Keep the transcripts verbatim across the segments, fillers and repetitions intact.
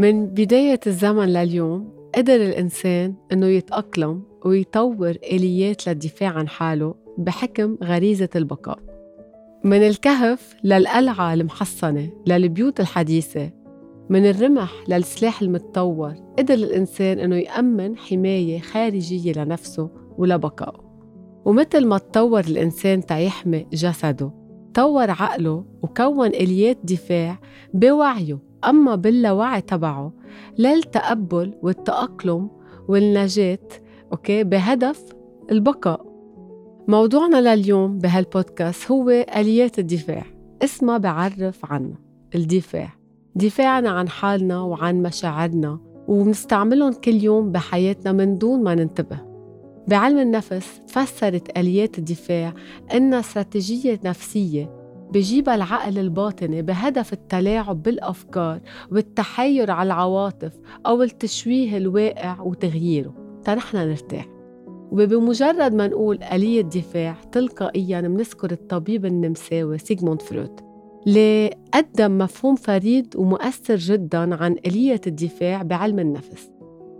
من بداية الزمن لليوم قدر الإنسان أنه يتأقلم ويطور آليات للدفاع عن حاله بحكم غريزة البقاء. من الكهف للقلعة المحصنة للبيوت الحديثة، من الرمح للسلاح المتطور، قدر الإنسان أنه يأمن حماية خارجية لنفسه ولبقائه. ومثل ما تطور الإنسان تيحمي جسده، طور عقله وكون آليات دفاع بوعيه أما باللاوعي تبعه للتقبل والتأقلم والنجاة أوكي بهدف البقاء. موضوعنا لليوم بهالبودكاست هو آليات الدفاع، اسمها بعرف عنه الدفاع، دفاعنا عن حالنا وعن مشاعرنا، وبنستعملهم كل يوم بحياتنا من دون ما ننتبه. بعلم النفس تفسرت آليات الدفاع إنها استراتيجية نفسية بجيبها العقل الباطني بهدف التلاعب بالأفكار والتحير على العواطف أو التشويه الواقع وتغييره تنحن نرتاح. وبمجرد ما نقول آلية دفاع تلقائياً منذكر الطبيب النمساوي سيغموند فرويد، اللي قدم مفهوم فريد ومؤثر جداً عن آلية الدفاع بعلم النفس.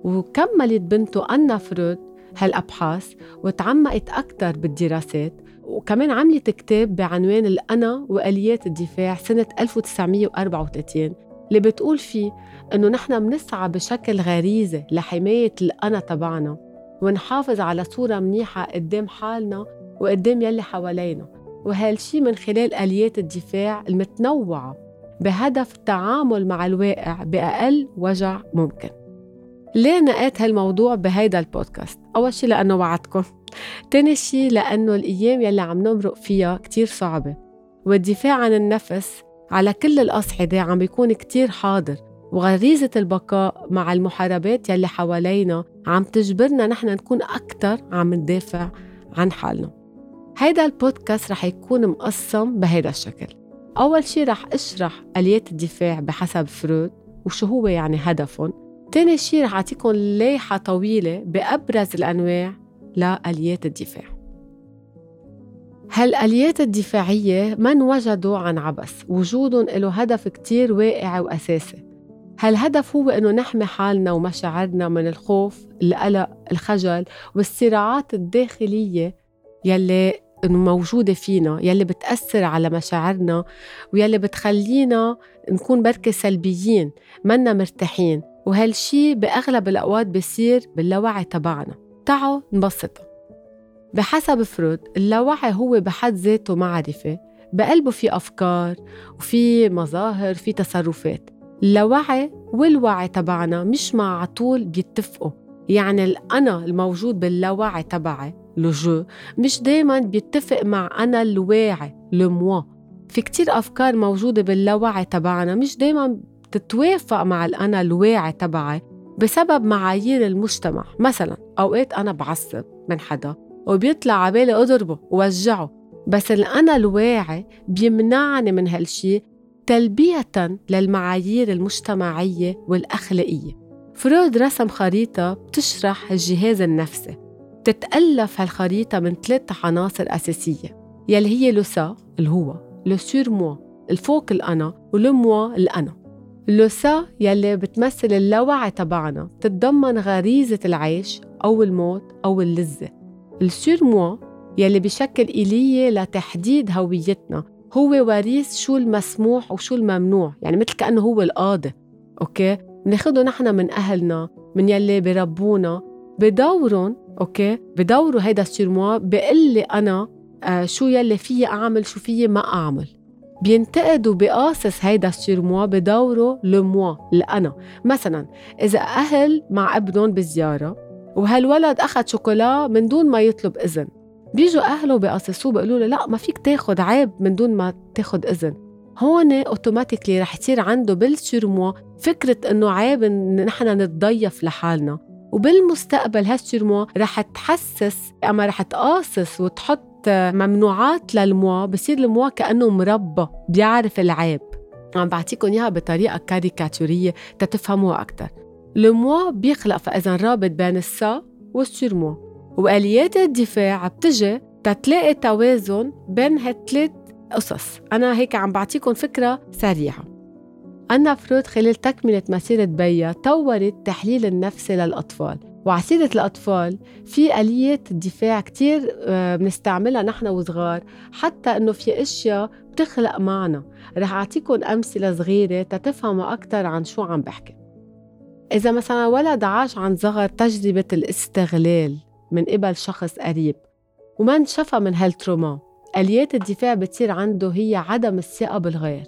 وكملت بنته أنا فرويد هالأبحاث وتعمقت أكتر بالدراسات، وكمان عملت كتاب بعنوان الأنا وآليات الدفاع سنة ألف وتسعمية وأربعة وثلاثين، اللي بتقول فيه أنه نحن منسعى بشكل غريزة لحماية الأنا تبعنا ونحافظ على صورة منيحة قدام حالنا وقدام يلي حوالينا، وهالشي من خلال آليات الدفاع المتنوعة بهدف التعامل مع الواقع بأقل وجع ممكن. ليه نقيت هالموضوع بهيدا البودكاست؟ أول شي لأنه وعدكم، تاني شي لأنه الأيام يلي عم نمرق فيها كتير صعبة، والدفاع عن النفس على كل الأصعدة عم بيكون كتير حاضر، وغريزة البقاء مع المحاربات يلي حوالينا عم تجبرنا نحن نكون أكتر عم ندافع عن حالنا. هيدا البودكاست رح يكون مقسم بهيدا الشكل. أول شي رح أشرح آليات الدفاع بحسب فرويد وشو هو يعني هدفهم. تاني شي رح أعطيكم لايحة طويلة بأبرز الأنواع لآليات الدفاع. هالآليات الدفاعية ما انوجدوا عن عبث، وجودهم له هدف كتير واقعي وأساسي. هالهدف هو أنه نحمي حالنا ومشاعرنا من الخوف، القلق، الخجل والصراعات الداخلية يلي موجودة فينا، يلي بتأثر على مشاعرنا ويلي بتخلينا نكون بركة سلبيين منا مرتاحين. وهالشي بأغلب الأوقات بيصير باللاوعي تبعنا. تعالوا نبسطه. بحسب فرويد اللاوعي هو بحد ذاته معرفة، بقلبه في أفكار وفي مظاهر وفي تصرفات. اللاوعي والوعي تبعنا مش مع طول بيتفقوا، يعني الأنا الموجود باللاوعي تبعي لجو مش دايماً بيتفق مع أنا الواعي لموا. في كتير أفكار موجودة باللاوعي تبعنا مش دايماً تتوافق مع الأنا الواعي تبعي بسبب معايير المجتمع. مثلاً أوقات أنا بعصب من حدا وبيطلع عبالي أضربه ووجعه، بس الأنا الواعي بيمنعني من هالشي تلبية للمعايير المجتمعية والأخلاقية. فرويد رسم خريطة بتشرح الجهاز النفسي. تتألف هالخريطة من ثلاثة عناصر أساسية، يلي هي لو سا الهو، لو سور موا الفوق الأنا، ولو موا الأنا. اللوسا يلي بتمثل اللاوعي تبعنا، بتتضمن غريزة العيش أو الموت أو اللذة. السورموا يلي بشكل إلية لتحديد هويتنا، هو وريث شو المسموح وشو الممنوع، يعني مثل كأنه هو القاضي. أوكي بناخده نحن من أهلنا، من يلي بربونا، بدورهم أوكي بدوروا هيدا السورموا بقلي أنا آه شو يلي فيه أعمل شو فيه ما أعمل. بينتقد وبيقاسس هيدا السيرموا بدوره لموا الأنا. مثلا إذا أهل مع ابنهم بزيارة وهالولد أخذ شوكولا من دون ما يطلب إذن، بيجوا أهله بيقاسسوه بيقولوا له لا ما فيك تاخد، عيب من دون ما تاخد إذن. هون أوتوماتيكلي رح يصير عنده بالسيرموا فكرة إنه عيب إن نحن نتضيف لحالنا، وبالمستقبل هالسيرموا رح تحسس أما رح تقاسس وتحط ممنوعات للموا. بصير الموا كأنه مربى بيعرف العيب. عم بعطيكم إياها بطريقة كاريكاتورية تتفهموها أكتر. الموا بيخلق فإذا رابط بين السا والسورموا، وآليات الدفاع بتجي تتلاقي توازن بين هالثلاث قصص. أنا هيك عم بعطيكم فكرة سريعة. أنا فرويد خلال تكملة مسيرة بيا طورت تحليل النفسي للأطفال. وعسيرة الأطفال في آليات الدفاع كتير بنستعملها نحن وصغار، حتى إنه في أشياء بتخلق معنا. رح أعطيكم أمثلة صغيرة تتفهموا أكتر عن شو عم بحكي. إذا مثلا ولد عاش عن صغر تجربة الاستغلال من قبل شخص قريب وما انشفى من هالتروما، آليات الدفاع بتصير عنده هي عدم الثقة بالغير.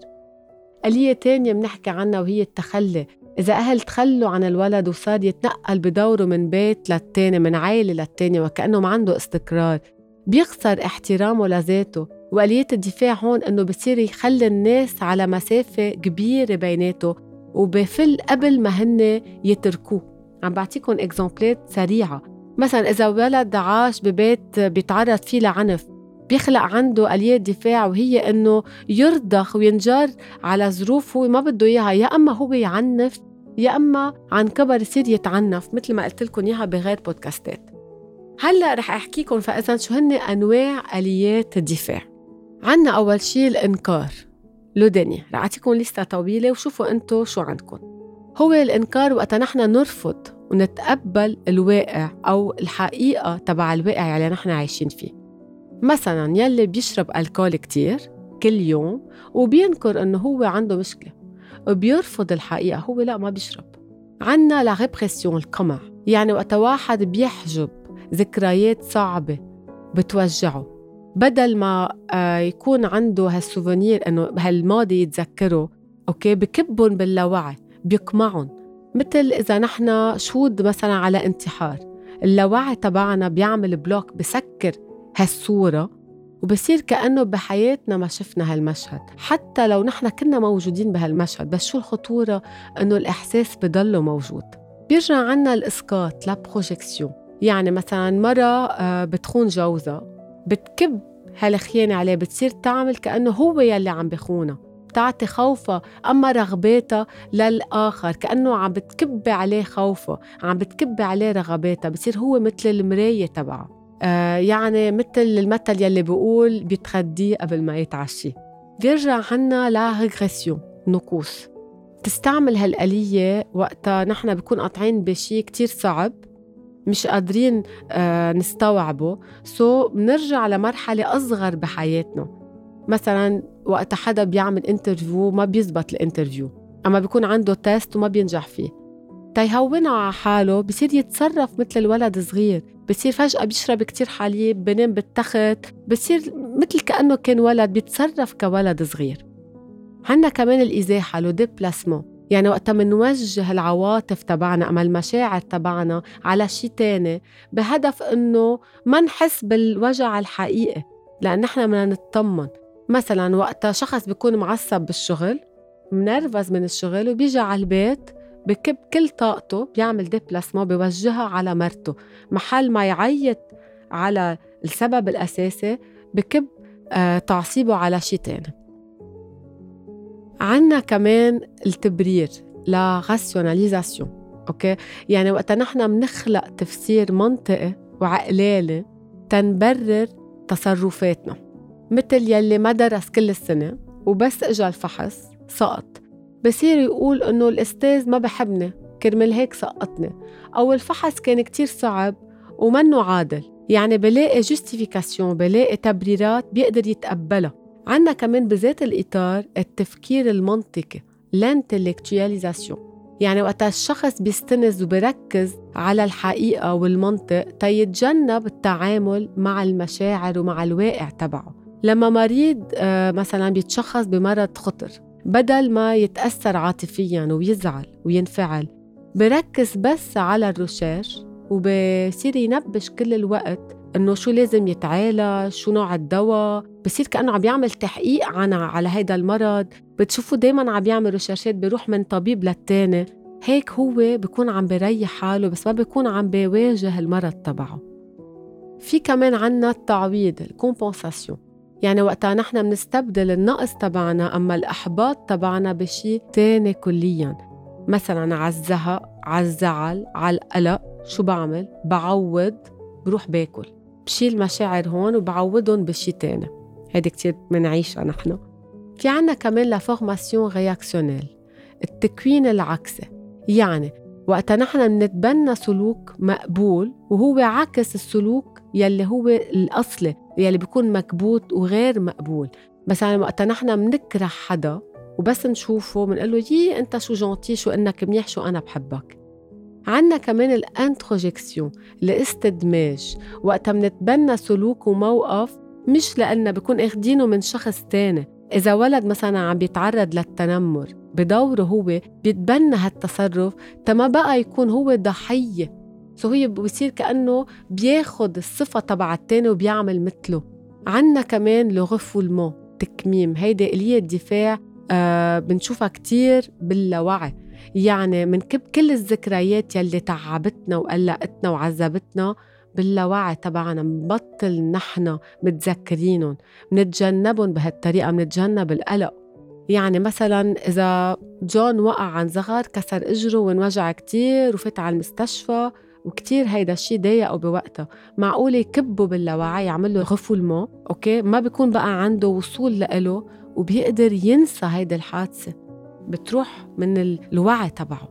آلية تانية بنحكي عنها وهي التخلي. إذا أهل تخلوا عن الولد وصار يتنقل بدوره من بيت للتاني، من عائلة للتاني، وكأنه ما عنده استقرار، بيخسر احترامه لذاته. وآلية الدفاع هون إنه بصير يخلي الناس على مسافة كبيرة بيناته وبفل قبل ما هن يتركوه. عم بعطيكم إكزامبلات سريعة. مثلا إذا ولد عاش ببيت بيتعرض فيه لعنف، بيخلق عنده آلية دفاع وهي إنه يرضخ وينجر على ظروف هو ما بده إياها، يا أما هو يعنف يا أما عن كبر يصير يتعنف، مثل ما قلت لكم إياها بغير بودكاستات. هلأ رح أحكيكم فإذن شو هن أنواع آليات الدفاع. عنا أول شي الإنكار. لو دنيا رح أعطيكم لستة طويلة وشوفوا أنتو شو عندكم. هو الإنكار وقتا نحن نرفض ونتقبل الواقع أو الحقيقة تبع الواقع اللي نحن عايشين فيه. مثلاً يلي بيشرب ألكول كتير كل يوم وبينكر أنه هو عنده مشكلة وبيرفض الحقيقة، هو لا ما بيشرب. عنا لا ريبريسيون، القمع، يعني وقت واحد بيحجب ذكريات صعبة بتوجعه، بدل ما يكون عنده هالسوفونير أنه هالماضي يتذكره، أوكي بكبهم باللاوعي، بيقمعهم. مثل إذا نحن شهود مثلاً على انتحار، اللاوعي تبعنا بيعمل بلوك، بسكر هالصورة وبصير كأنه بحياتنا ما شفنا هالمشهد، حتى لو نحن كنا موجودين بهالمشهد. بس شو الخطورة أنه الإحساس بضله موجود. بيرجع عنا الإسقاط، لا بروجيكسيون، يعني مثلا مرة بتخون جوزها، بتكب هالخيانة عليه، بتصير تعمل كأنه هو يلي عم بخونه، بتعطي خوفها أما رغباتها للآخر، كأنه عم بتكب عليه خوفه، عم بتكب عليه رغباتها، بصير هو مثل المراية تبعه. يعني مثل المثل يلي بيقول بيتخديه قبل ما يتعشي. بيرجع عنا لا ريغريسيون، نقوص. تستعمل هالآلية وقتها نحن بكون قاطعين بشي كتير صعب مش قادرين نستوعبه، سو بنرجع لمرحلة أصغر بحياتنا. مثلا وقت حدا بيعمل انترفيو ما بيزبط الانترفيو، أما بيكون عنده تيست وما بينجح فيه، تيهونه على حاله بصير يتصرف مثل الولد الصغير، بصير فجأة بيشرب كتير حليب، بنام بالتخت، بصير مثل كأنه كان ولد، بيتصرف كولد صغير. عنا كمان الإزاحة، لو ديبلاسمون، يعني وقتها منوجه العواطف تبعنا أما المشاعر تبعنا على شي تاني بهدف إنه ما نحس بالوجع الحقيقي، لأن نحن بدنا نتطمن. مثلا وقتها شخص بيكون معصب بالشغل، منرفز من الشغل وبيجي على البيت بكب كل طاقته، بيعمل ديبلاسمون، بيوجهها على مرته، محل ما يعيط على السبب الأساسي بكب آه تعصيبه على شي تاني. عنا كمان التبرير، لا راسيوناليزاسيون، أوكي؟ يعني وقتا نحن منخلق تفسير منطقي وعقلالي تنبرر تصرفاتنا، مثل يلي ما درس كل السنة وبس إجا الفحص سقط، بصير يقول إنه الأستاذ ما بحبني كرمال هيك سقطني، أو الفحص كان كتير صعب ومنه عادل، يعني بلاقي جستيفيكاسيون، بلاقي تبريرات بيقدر يتقبلها. عنا كمان بذات الإطار التفكير المنطقي، لانتلكتواليزاسيون، يعني وقت الشخص بيستنز وبركز على الحقيقة والمنطق تيتجنب التعامل مع المشاعر ومع الواقع تبعه. لما مريض مثلا بيتشخص بمرض خطر، بدل ما يتأثر عاطفياً ويزعل وينفعل، بركز بس على الرشاش وبصير ينبش كل الوقت إنه شو لازم يتعالج، شو نوع الدواء، بصير كأنه عم يعمل تحقيق عن على هيدا المرض. بتشوفوا دايماً عم يعمل رشاشات، بيروح من طبيب للتاني، هيك هو بيكون عم بيريح حاله بس ما بيكون عم بيواجه المرض تبعه. في كمان عنا التعويض، الكومبنساسيون، يعني وقتها نحن منستبدل النقص تبعنا أما الأحباط تبعنا بشي تاني كلياً. مثلاً على الزهق، على الزعل، على القلق، شو بعمل؟ بعوض، بروح باكل، بشيل مشاعر هون وبعوضهم بشي تاني. هيدي كتير منعيشة نحن. في عنا كمان لا فورماسيون رياكسيونيل، التكوين العكسي، يعني وقتا نحن بنتبنى سلوك مقبول وهو عكس السلوك يلي هو الأصلي يلي بيكون مكبوت وغير مقبول. بس يعني وقتا نحن بنكره حدا وبس نشوفه بنقول له يي انت شو جونتي، شو انك منيح، شو انا بحبك. عنا كمان الانتروجيكسيون، الاستدماج، وقتا بنتبنى سلوك وموقف مش لأنه بيكون اخدينه من شخص تاني. إذا ولد مثلا عم بيتعرض للتنمر بدوره هو بيتبنى هالتصرف تما بقى يكون هو ضحية، فهو بيصير كأنه بياخد الصفة تبع التاني وبيعمل مثله. عنا كمان لغفولمون، تكميم، هيدا آلية دفاع آه بنشوفها كتير باللاوعي، يعني منكب كل الذكريات يلي تعبتنا وقلقتنا وعذبتنا باللاوعي تبعنا، بنبطل نحن متذكرينهم، منتجنبهم بهالطريقة، منتجنب القلق. يعني مثلا إذا جون وقع عن صغر كسر إجره وانوجع كتير وفت على المستشفى وكتير هيدا الشي ضايقه بوقتها، معقول يكبه باللاوعي يعمل له غفولمون، أوكي ما بيكون بقى عنده وصول لإله وبيقدر ينسى هيدا الحادثة، بتروح من الوعي تبعه.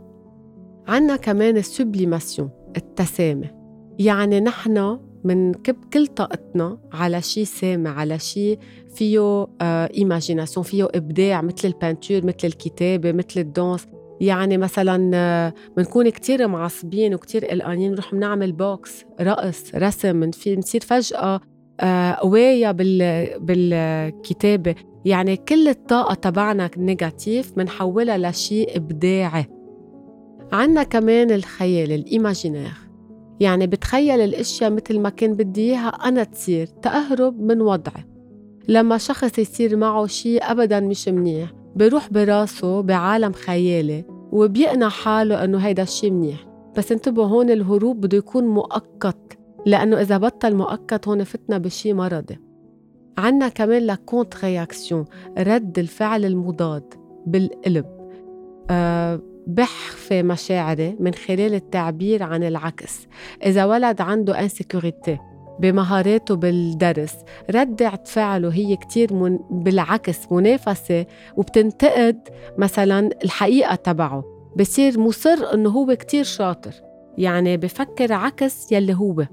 عنا كمان السبليماسيون، التسامح، يعني نحن منكب كل طاقتنا على شيء سامي، على شيء فيه آه إيماجيناسيون، فيه إبداع، مثل البانتور، مثل الكتابة، مثل الدانس. يعني مثلاً آه منكون كتير معصبين وكتير قلقانين نروح منعمل بوكس، رقص، رسم، منفي نصير فجأة آه قوية بال بالكتابة، يعني كل الطاقة تبعنا نيجاتيف منحولها لشيء إبداعي. عنا كمان الخيال، الإيماجينير، يعني بتخيل الأشياء مثل ما كان بدي إياها أنا تصير، تأهرب من وضعه. لما شخص يصير معه شيء أبداً مش منيح بيروح براسه بعالم خيالي وبيقنع حاله أنه هيدا الشيء منيح. بس انتبهوا هون الهروب بده يكون مؤقت، لأنه إذا بطل مؤقت هون فتنا بشيء مرضي. عنا كمان لا كونتر رياكسيون، رد الفعل المضاد بالقلب، أه بحفي مشاعري من خلال التعبير عن العكس. إذا ولد عنده انسيكوريتي بمهاراته بالدرس، ردة فعله هي كتير من بالعكس، منافسة، وبتنتقد مثلا الحقيقة تبعه، بصير مصر أنه هو كتير شاطر، يعني بفكر عكس يلي هو.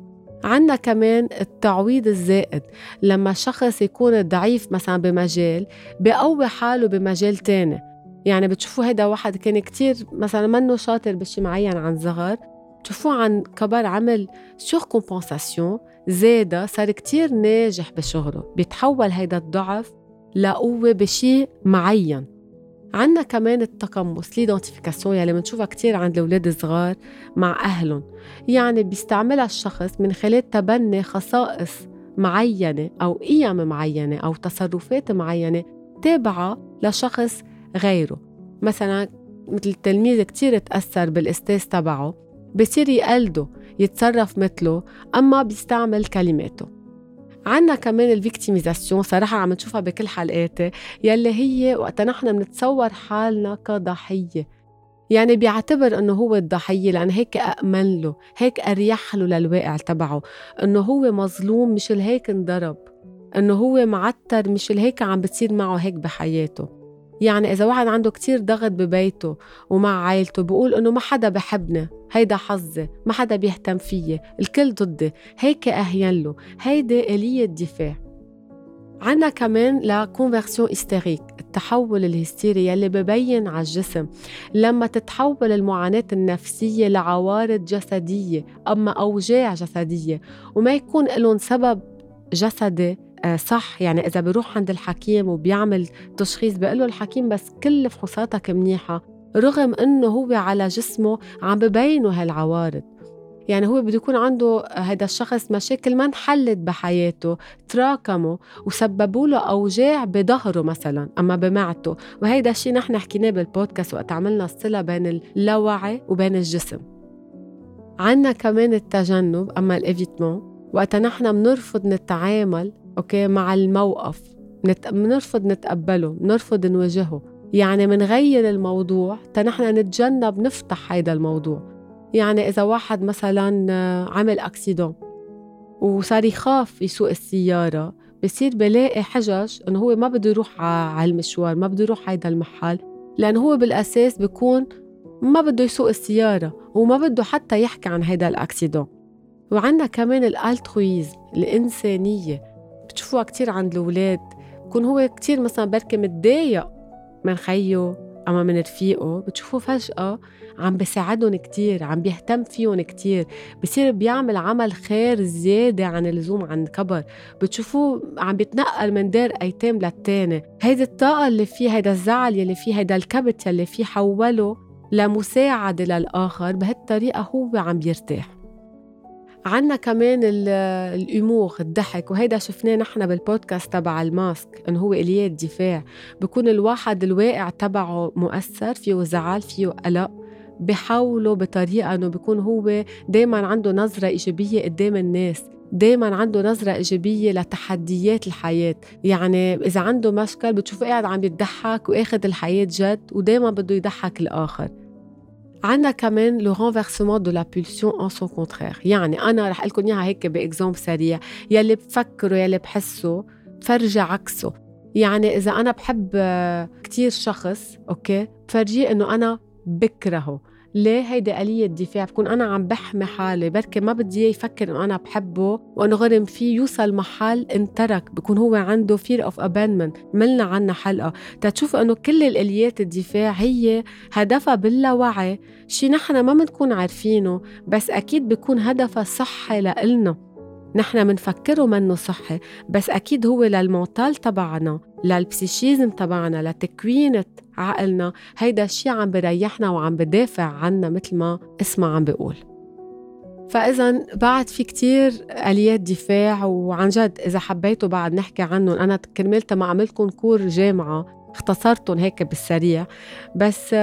عنا كمان التعويض الزائد، لما شخص يكون ضعيف مثلا بمجال بقوي حاله بمجال تاني. يعني بتشوفوا هيدا واحد كان كتير مثلا منه شاطر بشي معين عن صغر، بتشوفوه عن كبر عمل سور كومبنساسيون زايدة، صار كتير ناجح بشغله، بيتحول هيدا الضعف لقوة بشي معين. عنا كمان التقمص، ليدنتيفيكاسيون، يعني بنشوفها كتير عند الأولاد الصغار مع أهلهم، يعني بيستعملها الشخص من خلال تبني خصائص معينة أو قيم معينة أو تصرفات معينة تابعة لشخص غيره. مثلا مثل التلميذ كتير تأثر بالأستاذ تبعه بصير يقلده، يتصرف مثله، أما بيستعمل كلماته. عنا كمان الفيكتيميزاسيون، صراحة عم نشوفها بكل حلقاتي، يلي هي وقتا نحن منتصور حالنا كضحية، يعني بيعتبر أنه هو الضحية لأن هيك أأمن له، هيك أريح له للواقع تبعه، أنه هو مظلوم مش الهيك انضرب، أنه هو معتر مش الهيك عم بتصير معه هيك بحياته. يعني إذا واحد عنده كتير ضغط ببيته ومع عائلته بيقول إنه ما حدا بحبنا، هيدا حظي، ما حدا بيهتم فيه، الكل ضدي، هيك أهين له، هيدي آلية دفاع. عنا كمان لا كونفرسيون هيستيريك، التحول الهستيري اللي ببين على الجسم، لما تتحول المعاناة النفسية لعوارض جسدية، أما أوجاع جسدية وما يكون لهم سبب جسدي صح. يعني إذا بيروح عند الحكيم وبيعمل تشخيص بيقول له الحكيم بس كل فحوصاتك منيحة، رغم أنه هو على جسمه عم ببينه هالعوارض. يعني هو بده يكون عنده هذا الشخص مشاكل ما انحلت بحياته، تراكموا وسببوا له أوجاع بظهره مثلا أما بمعته. وهيدا الشيء نحن حكيناه بالبودكاست وقت عملنا الصلة بين اللاوعي وبين الجسم. عنا كمان التجنب، أما الإيفيتمون، وقت نحن بنرفض نتعامل أوكي مع الموقف، بنرفض نتقبله، بنرفض نواجهه، يعني منغير الموضوع تنحن نتجنب نفتح هيدا الموضوع. يعني إذا واحد مثلا عمل أكسيدون وصار يخاف يسوق السيارة، بصير بلاقي حجج إنه هو ما بده يروح على المشوار، ما بده يروح هيدا المحل، لأنه هو بالأساس بيكون ما بده يسوق السيارة وما بده حتى يحكي عن هيدا الأكسيدون. وعندنا كمان الألترويزم، الإنسانية، بتشوفوها كتير عند الأولاد. بكون هو كتير مثلا بركة متضايق من خيه أما من رفيقه، بتشوفوه فجأة عم بساعدهم كتير، عم بيهتم فيهم كتير، بصير بيعمل عمل خير زيادة عن اللزوم عن كبر، بتشوفوه عم بيتنقل من دار أيتام للتاني. هيدا الطاقة اللي فيه، هيدا الزعل يلي فيه، هيدا الكبت يلي فيه، حوله لمساعدة للآخر. بهالطريقة هو عم بيرتاح. عنا كمان الأمور، الضحك، وهيدا شفناه نحن بالبودكاست تبع الماسك إنه هو آلية دفاع. بكون الواحد الواقع تبعه مؤثر، فيه زعل، فيه قلق، بحاوله بطريقة إنه بكون هو دايماً عنده نظرة إيجابية قدام الناس، دايماً عنده نظرة إيجابية لتحديات الحياة. يعني إذا عنده مشكل بتشوفه قاعد عم يضحك وآخذ الحياة جد، ودايماً بده يضحك الآخر. عندنا كمان لو رونفيرسمون دو لا بولسيون ان سون كونترير. يعني انا رح لكم اياها هيك باكزامبل سريع، يلي بفكره يلي بحسه بفرجي عكسه. يعني اذا انا بحب كتير شخص، اوكي، بفرجيه انه انا بكرهه. ليه؟ هيدا آلية دفاع، بكون انا عم بحمي حالي، بركي ما بدي يفكر انه انا بحبه وانه غرم فيه، يوصل محل انترك، بكون هو عنده fear of abandonment. ملنا عنا حلقه تتشوفوا انه كل الآليات الدفاع هي هدفها باللاوعي، شي نحن ما بنكون عارفينه، بس اكيد بكون هدفها صحي لإلنا، نحن منفكره منه صحي، بس اكيد هو للمنتال تبعنا، للبسيشيزم تبعنا، لتكوينة عقلنا. هيدا الشيء عم بريحنا وعم بدافع عنا مثل ما اسمه عم بيقول. فإذا بعد في كتير آليات دفاع، وعن جد إذا حبيتوا بعد نحكي عنهم. أنا كرملت ما عملكم كور جامعة اختصرتهم هيك بالسريع، بس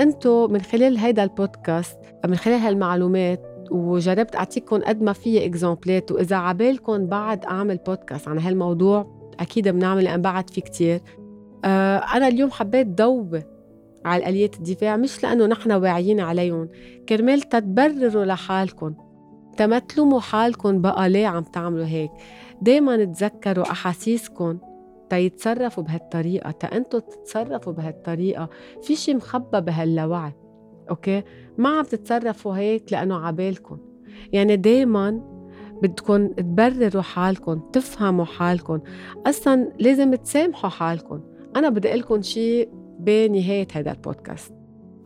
أنتوا من خلال هيدا البودكاست، من خلال هالمعلومات، وجربت أعطيكم قد ما فيه إكزامبلات. وإذا عبالكم بعد أعمل بودكاست عن هالموضوع أكيد بنعمل، لأن بعد في كتير. آه أنا اليوم حبيت ضوي على آليات الدفاع، مش لأنه نحن واعيين عليهم، كرمال تتبرروا لحالكم، تمتلموا حالكم بقى ليه عم تعملوا هيك. دايما تذكروا أحاسيسكم تيتصرفوا بهالطريقة، تأنتوا تتصرفوا بهالطريقة. في شي مخبى بهاللاوعي، أوكي، ما عم تتصرفوا هيك لأنه عبالكم. يعني دايما بدكم تبرروا حالكم، تفهموا حالكم، أصلاً لازم تسامحوا حالكم. أنا بدي أقولكم شيء بنهاية هذا البودكاست.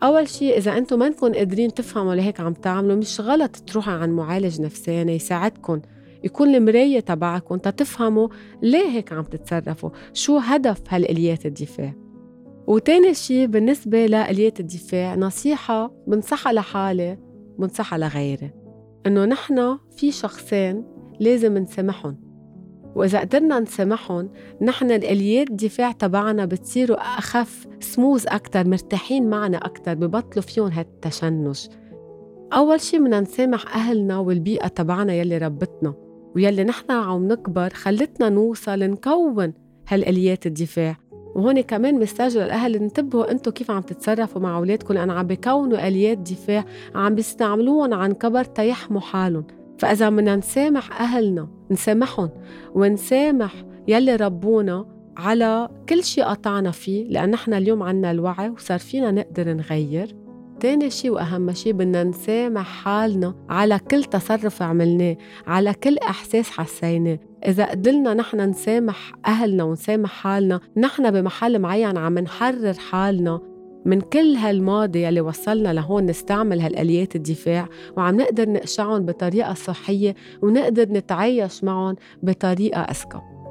أول شيء، إذا أنتم ما أنتم قادرين تفهموا لهيك عم تعملوا، مش غلط تروحوا عن معالج نفساني يساعدكم، يكون المراية تبعكم تتفهموا ليه هيك عم تتصرفوا، شو هدف هالآليات الدفاع. وتاني شيء بالنسبة لآليات الدفاع، نصيحة بنصحها لحالي، بنصحها لغيري، إنه نحن في شخصين لازم نسمحهم، وإذا قدرنا نسمحهم نحن الآليات الدفاع تبعنا بتصيروا أخف، سموز أكتر، مرتاحين معنا أكتر، ببطلوا فيهم هالتشنج. أول شي بدنا نسامح أهلنا والبيئة تبعنا يلي ربتنا ويلي نحن عم نكبر خلتنا نوصل نكون هالآليات الدفاع. وهون كمان مستاجر الأهل، انتبهوا أنتوا كيف عم تتصرفوا مع أولادكم، لأن عم بيكونوا آليات دفاع عم بيستعملوهم عن كبر تيحموا حالهم. فإذا بدنا نسامح أهلنا، نسامحهم ونسامح يلي ربونا على كل شيء قطعنا فيه، لأن نحن اليوم عنا الوعي وصار فينا نقدر نغير. تاني شيء وأهم شيء، بدنا نسامح حالنا على كل تصرف عملناه، على كل إحساس حسيناه. إذا قدرنا نحن نسامح أهلنا ونسامح حالنا، نحن بمحل معين عم نحرر حالنا من كل هالماضي اللي وصلنا لهون نستعمل هالآليات الدفاع، وعم نقدر نقشعهم بطريقة صحية ونقدر نتعايش معهم بطريقة أذكى.